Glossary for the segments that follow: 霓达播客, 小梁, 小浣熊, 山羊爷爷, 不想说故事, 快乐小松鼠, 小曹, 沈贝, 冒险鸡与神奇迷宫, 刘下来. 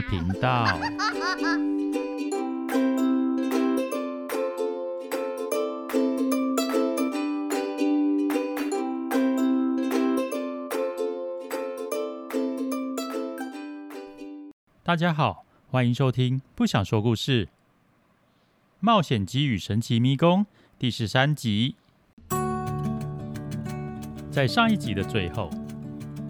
事频道。大家好，欢迎收听《不想说故事》《冒险鸡与神奇迷宫》第13集。在上一集的最后，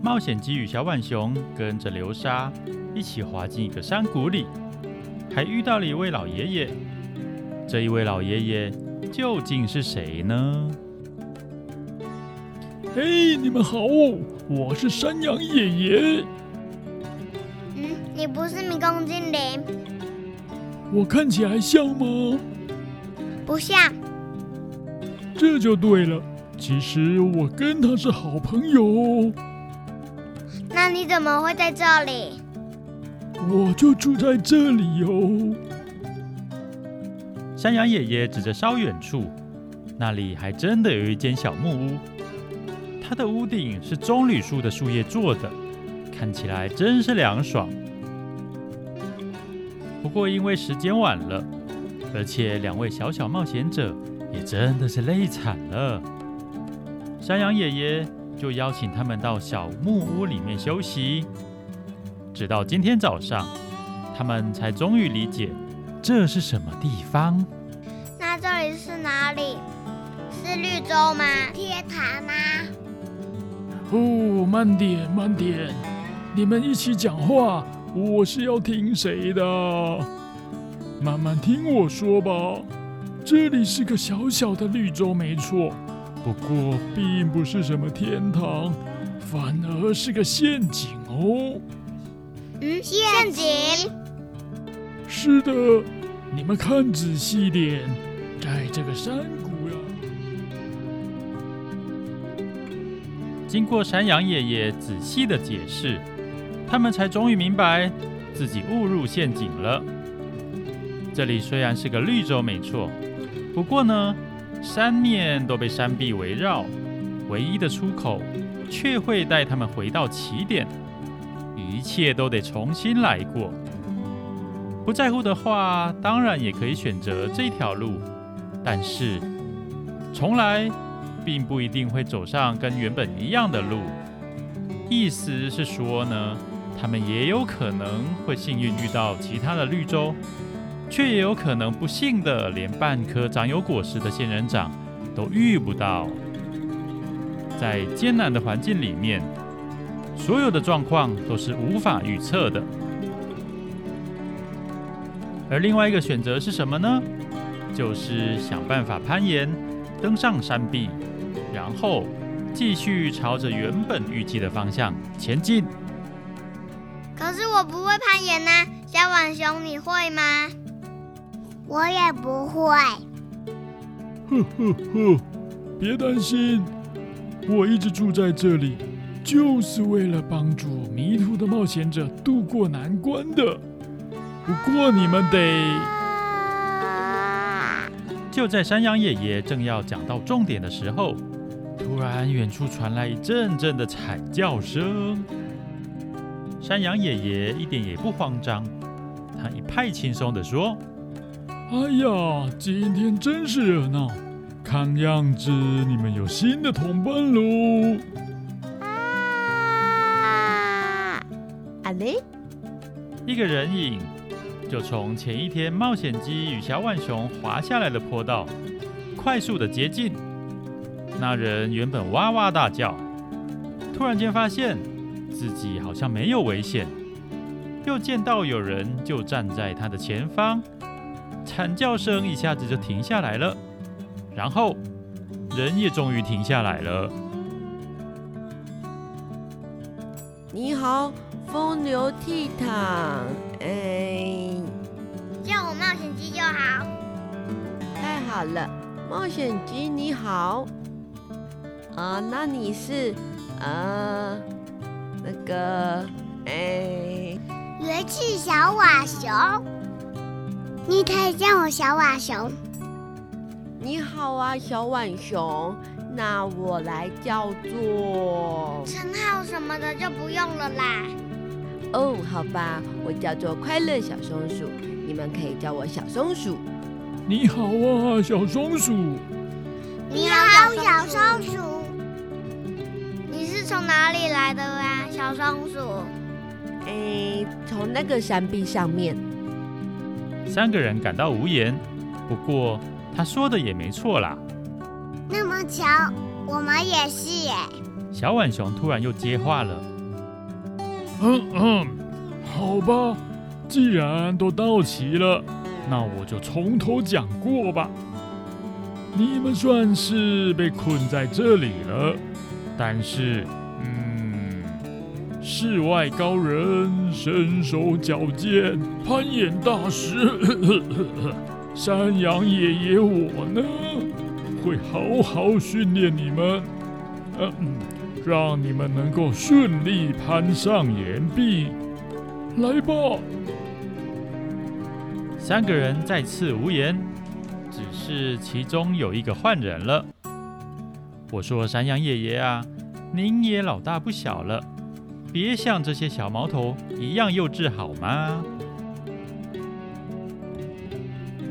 冒险鸡与小浣熊跟着流沙一起滑进一个山谷里，还遇到了一位老爷爷。这一位老爷爷究竟是谁呢？嘿，你们好，我是山羊爷爷。你不是迷宫精灵？我看起来像吗？不像。这就对了。其实我跟他是好朋友。那你怎么会在这里？我就住在这里哦。山羊爷爷指着稍远处，那里还真的有一间小木屋，它的屋顶是棕榈树的树叶做的，看起来真是凉爽。不过因为时间晚了，而且2位小小冒险者也真的是累惨了。山羊爷爷就邀请他们到小木屋里面休息，直到今天早上，他们才终于理解这是什么地方。那这里是哪里？是绿洲吗？天堂吗？哦，慢点，慢点，你们一起讲话，我是要听谁的？慢慢听我说吧。这里是个小小的绿洲，没错。不过并不是什么天堂，反而是个陷阱哦。陷阱？是的，你们看仔细点，在这个山谷呀。经过山羊爷爷仔细的解释，他们才终于明白自己误入陷阱了。这里虽然是个绿洲没错，不过呢，三面都被山壁围绕，唯一的出口却会带他们回到起点，一切都得重新来过。不在乎的话，当然也可以选择这条路，但是从来并不一定会走上跟原本一样的路。意思是说呢，他们也有可能会幸运遇到其他的绿洲，却也有可能不幸的连半颗长有果实的仙人掌都遇不到。在艰难的环境里面，所有的状况都是无法预测的。而另外一个选择是什么呢？就是想办法攀岩，登上山壁，然后继续朝着原本预计的方向前进。可是我不会攀岩啊，小浣熊你会吗？我也不会。呵呵呵，别担心，我一直住在这里，就是为了帮助迷途的冒险者渡过难关的。不过你们得……就在山羊爷爷正要讲到重点的时候，突然远处传来一阵阵的惨叫声。山羊爷爷一点也不慌张，他一派轻松地说：哎呀，今天真是热闹！看样子你们有新的同伴喽。一个人影就从前一天冒险鸡与小浣熊滑下来的坡道快速的接近。那人原本哇哇大叫，突然间发现自己好像没有危险，又见到有人就站在他的前方。惨叫声一下子就停下来了，然后人也终于停下来了。你好，风流倜傥，叫我冒险鸡就好。太好了，冒险鸡你好。那你是那个元气小浣熊。你可以叫我小浣熊。你好啊，小浣熊。那我来叫做陈浩什么的就不用了啦。哦，好吧，我叫做快乐小松鼠，你们可以叫我小松鼠。你好啊，小松鼠。你好，小松鼠。你是从哪里来的啊，小松鼠？从那个山壁上面。三个人感到无言，不过他说的也没错啦。那么巧，我们也是耶。小浣熊突然又接话了。好吧，既然都到齐了，那我就从头讲过吧。你们算是被困在这里了，但是，世外高人，身手矫健，攀岩大师，山羊爷爷我呢，会好好训练你们，让你们能够顺利攀上岩壁。来吧！三个人再次无言，只是其中有一个换人了。我说：“山羊爷爷啊，您也老大不小了，别像这些小毛头一样幼稚好吗？”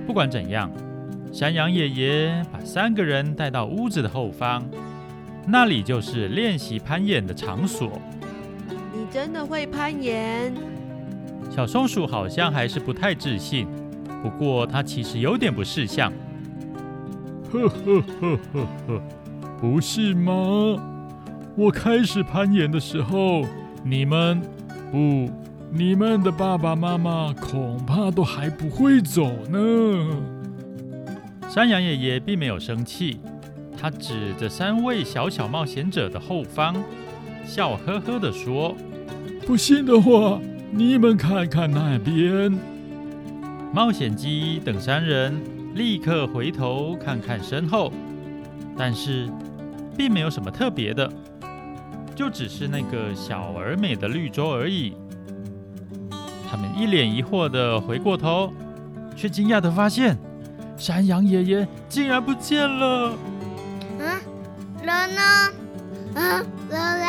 不管怎样，山羊爷爷把三个人带到屋子的后方，那里就是练习攀岩的场所。你真的会攀岩？小松鼠好像还是不太自信，不过它其实有点不识相。呵，不是吗？我开始攀岩的时候，你们的爸爸妈妈恐怕都还不会走呢。山羊爷爷并没有生气，他指着三位小冒险者的后方，笑呵呵地说：“不信的话，你们看看那边。”冒险鸡等三人立刻回头看看身后，但是并没有什么特别的，就只是那个小而美的绿洲而已。他们一脸疑惑地回过头，却惊讶地发现山羊爷爷竟然不见了。人呢？人嘞？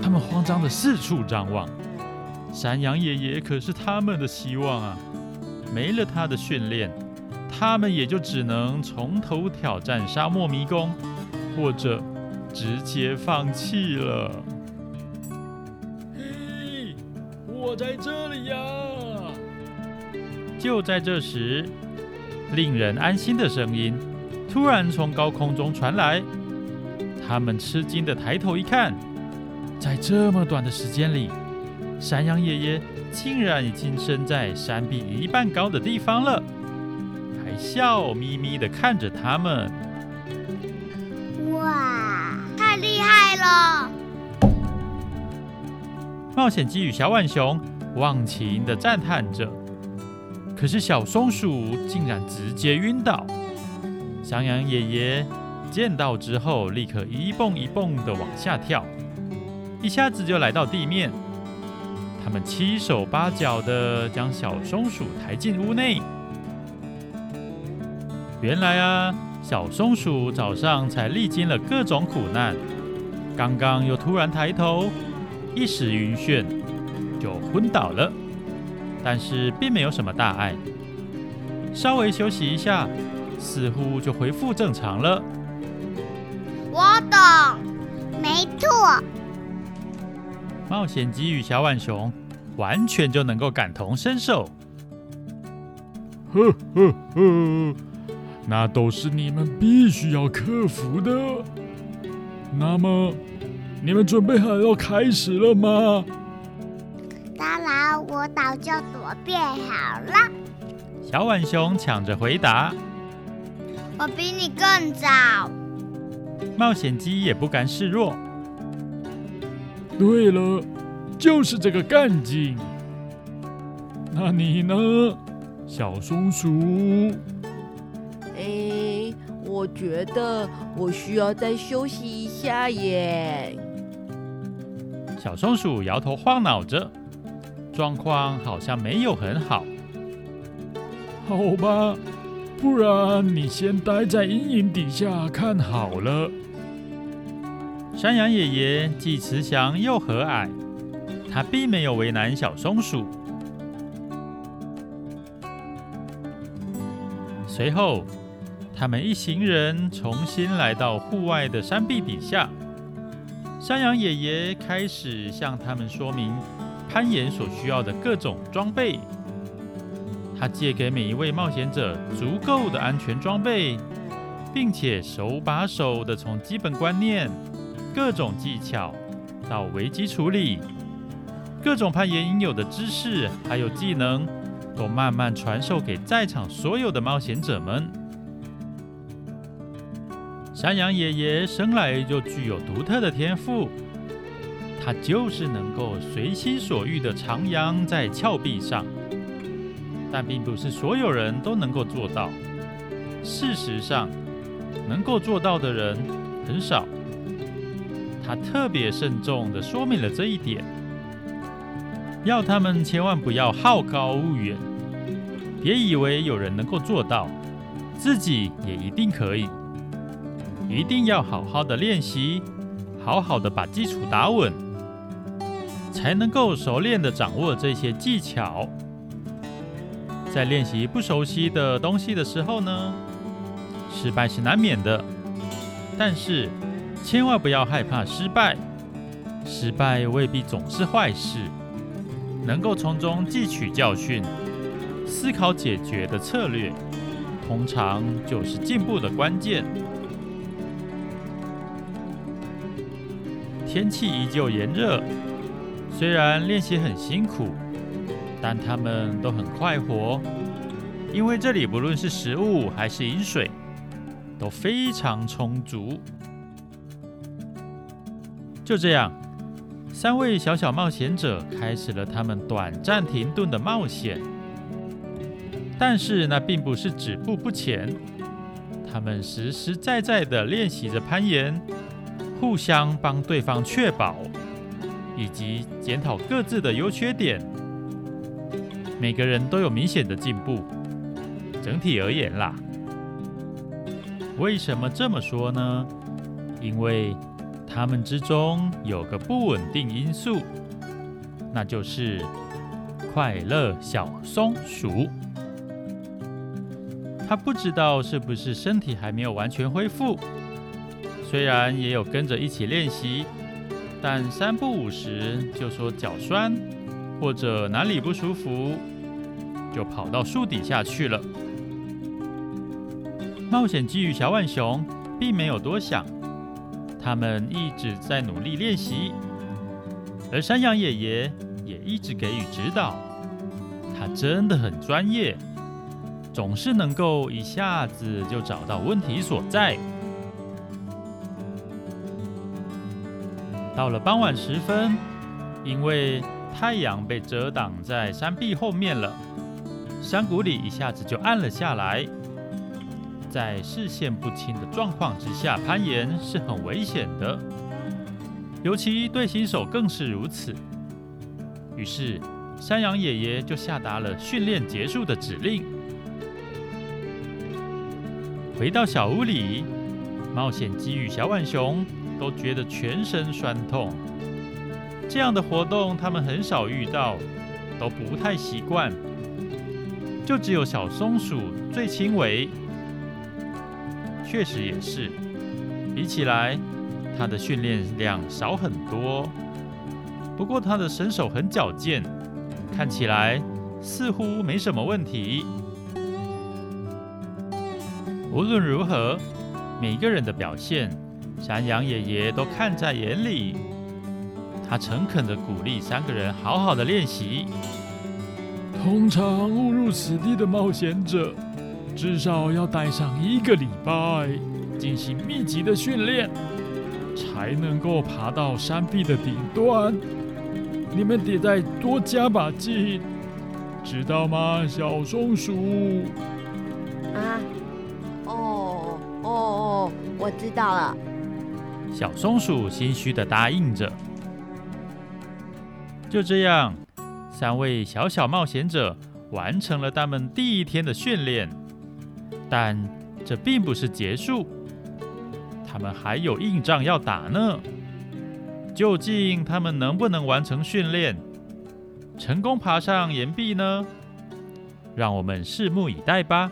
他们慌张地四处张望。山羊爷爷可是他们的希望啊！没了他的训练，他们也就只能从头挑战沙漠迷宫，或者直接放弃了。嘿，我在这里呀！就在这时，令人安心的声音突然从高空中传来。他们吃惊地抬头一看，在这么短的时间里，山羊爷爷竟然已经身在山壁一半高的地方了，还笑眯眯地看着他们。哇，太厉害了！冒险鸡与小浣熊忘情地赞叹着，可是小松鼠竟然直接晕倒。山羊爷爷见到之后，立刻一蹦一蹦地往下跳，一下子就来到地面。他们七手八脚地将小松鼠抬进屋内。原来啊，小松鼠早上才历经了各种苦难，刚刚又突然抬头，一时晕眩就昏倒了，但是并没有什么大碍，稍微休息一下，似乎就恢复正常了。我懂，没错。冒险鸡与小浣熊完全就能够感同身受。呵，那都是你们必须要克服的。那么，你们准备好要开始了吗？当然，我早就躲遍好了。小浣熊抢着回答：“我比你更早。”冒险鸡也不甘示弱。对了，就是这个干劲。那你呢，小松鼠？我觉得我需要再休息一下耶。小松鼠摇头晃脑着，状况好像没有很好。好吧，不然你先待在阴影底下看好了。山羊爷爷既慈祥又和蔼，他并没有为难小松鼠。随后，他们一行人重新来到户外的山壁底下。山羊爷爷开始向他们说明攀岩所需要的各种装备。他借给每一位冒险者足够的安全装备，并且手把手的从基本观念、各种技巧到危机处理，各种攀岩应有的知识还有技能，都慢慢传授给在场所有的冒险者们。山羊爷爷生来就具有独特的天赋，他就是能够随心所欲的徜徉在峭壁上，但并不是所有人都能够做到。事实上，能够做到的人很少。他特别慎重地说明了这一点，要他们千万不要好高骛远，别以为有人能够做到，自己也一定可以。一定要好好的练习，好好的把基础打稳，才能够熟练地掌握这些技巧。在练习不熟悉的东西的时候呢，失败是难免的，但是千万不要害怕失败，失败未必总是坏事，能够从中汲取教训，思考解决的策略，通常就是进步的关键。天气依旧炎热，虽然练习很辛苦，但他们都很快活，因为这里不论是食物还是饮水都非常充足。就这样，三位小小冒险者开始了他们短暂停顿的冒险，但是那并不是止步不前，他们实实在在地练习着攀岩，互相帮对方确保，以及检讨各自的优缺点。每个人都有明显的进步，整体而言啦。为什么这么说呢？因为他们之中有个不稳定因素，那就是快乐小松鼠。他不知道是不是身体还没有完全恢复，虽然也有跟着一起练习，但三不五时就说脚酸或者哪里不舒服，就跑到树底下去了。冒险基于小浣熊并没有多想，他们一直在努力练习，而山羊爷爷也一直给予指导。他真的很专业，总是能够一下子就找到问题所在。到了傍晚时分，因为太阳被遮挡在山壁后面了，山谷里一下子就暗了下来。在视线不清的状况之下，攀岩是很危险的，尤其对新手更是如此。于是，山羊爷爷就下达了训练结束的指令。回到小屋里，冒险鸡与小浣熊都觉得全身酸痛。这样的活动他们很少遇到，都不太习惯，就只有小松鼠最轻微。确实也是，比起来它的训练量少很多，不过它的身手很矫健，看起来似乎没什么问题。无论如何，每个人的表现，山羊爷爷都看在眼里。他诚恳地鼓励三个人好好的练习。通常误入死地的冒险者，至少要待上1个礼拜，进行密集的训练，才能够爬到山壁的顶端。你们得再多加把劲，知道吗，小松鼠？啊，哦，我知道了。小松鼠心虚地答应着。就这样，三位小小冒险者完成了他们第一天的训练，但这并不是结束，他们还有硬仗要打呢。究竟他们能不能完成训练，成功爬上岩壁呢？让我们拭目以待吧。